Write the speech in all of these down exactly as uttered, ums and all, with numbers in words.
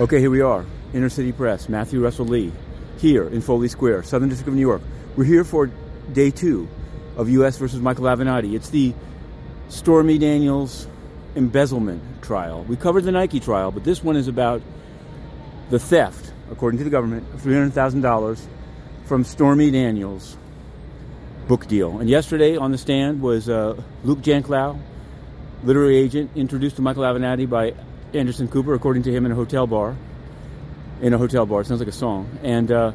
Okay, here we are, Inner City Press, Matthew Russell Lee, here in Foley Square, Southern District of New York. We're here for day two of U S versus Michael Avenatti. It's the Stormy Daniels embezzlement trial. We covered the Nike trial, but this one is about the theft, according to the government, of three hundred thousand dollars from Stormy Daniels' book deal. And yesterday on the stand was uh, Luke Janklow, literary agent, introduced to Michael Avenatti by Anderson Cooper, according to him, in a hotel bar. In a hotel bar. It sounds like a song. And uh,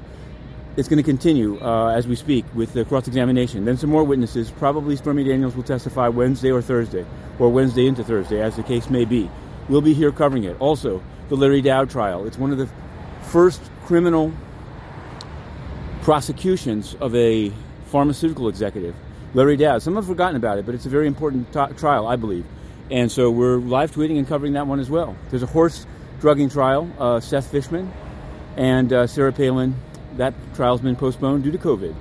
it's going to continue uh, as we speak with the cross-examination. Then some more witnesses. Probably Stormy Daniels will testify Wednesday or Thursday, or Wednesday into Thursday, as the case may be. We'll be here covering it. Also, the Larry Dowd trial. It's one of the first criminal prosecutions of a pharmaceutical executive. Larry Dowd. Some have forgotten about it, but it's a very important t- trial, I believe. And so we're live tweeting and covering that one as well. There's a horse drugging trial, uh, Seth Fishman and uh, Sarah Palin. That trial's been postponed due to COVID.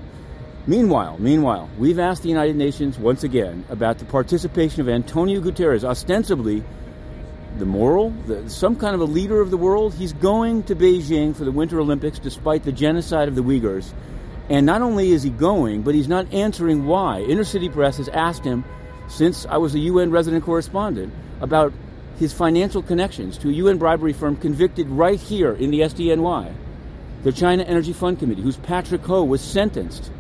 Meanwhile, meanwhile, we've asked the United Nations once again about the participation of Antonio Guterres, ostensibly the moral, the, some kind of a leader of the world. He's going to Beijing for the Winter Olympics despite the genocide of the Uyghurs. And not only is he going, but he's not answering why. Inner City Press has asked him, since I was a U N resident correspondent, about his financial connections to a U N bribery firm convicted right here in the S D N Y, the China Energy Fund Committee, whose Patrick Ho was sentenced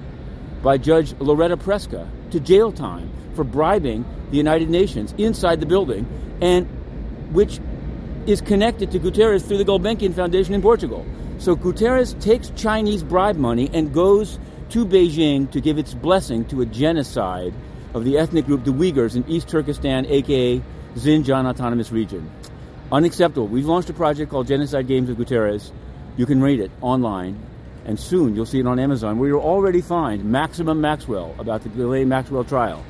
by Judge Loretta Preska to jail time for bribing the United Nations inside the building, and which is connected to Guterres through the Gulbenkian Foundation in Portugal. So Guterres takes Chinese bribe money and goes to Beijing to give its blessing to a genocide of the ethnic group the Uyghurs in East Turkestan, a k a. Xinjiang Autonomous Region. Unacceptable. We've launched a project called Genocide Games of Guterres. You can read it online, and soon you'll see it on Amazon, where you'll already find Maximum Maxwell about the delayed Maxwell trial.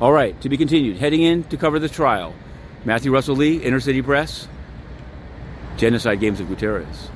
All right, to be continued. Heading in to cover the trial. Matthew Russell Lee, Inner City Press, Genocide Games of Guterres.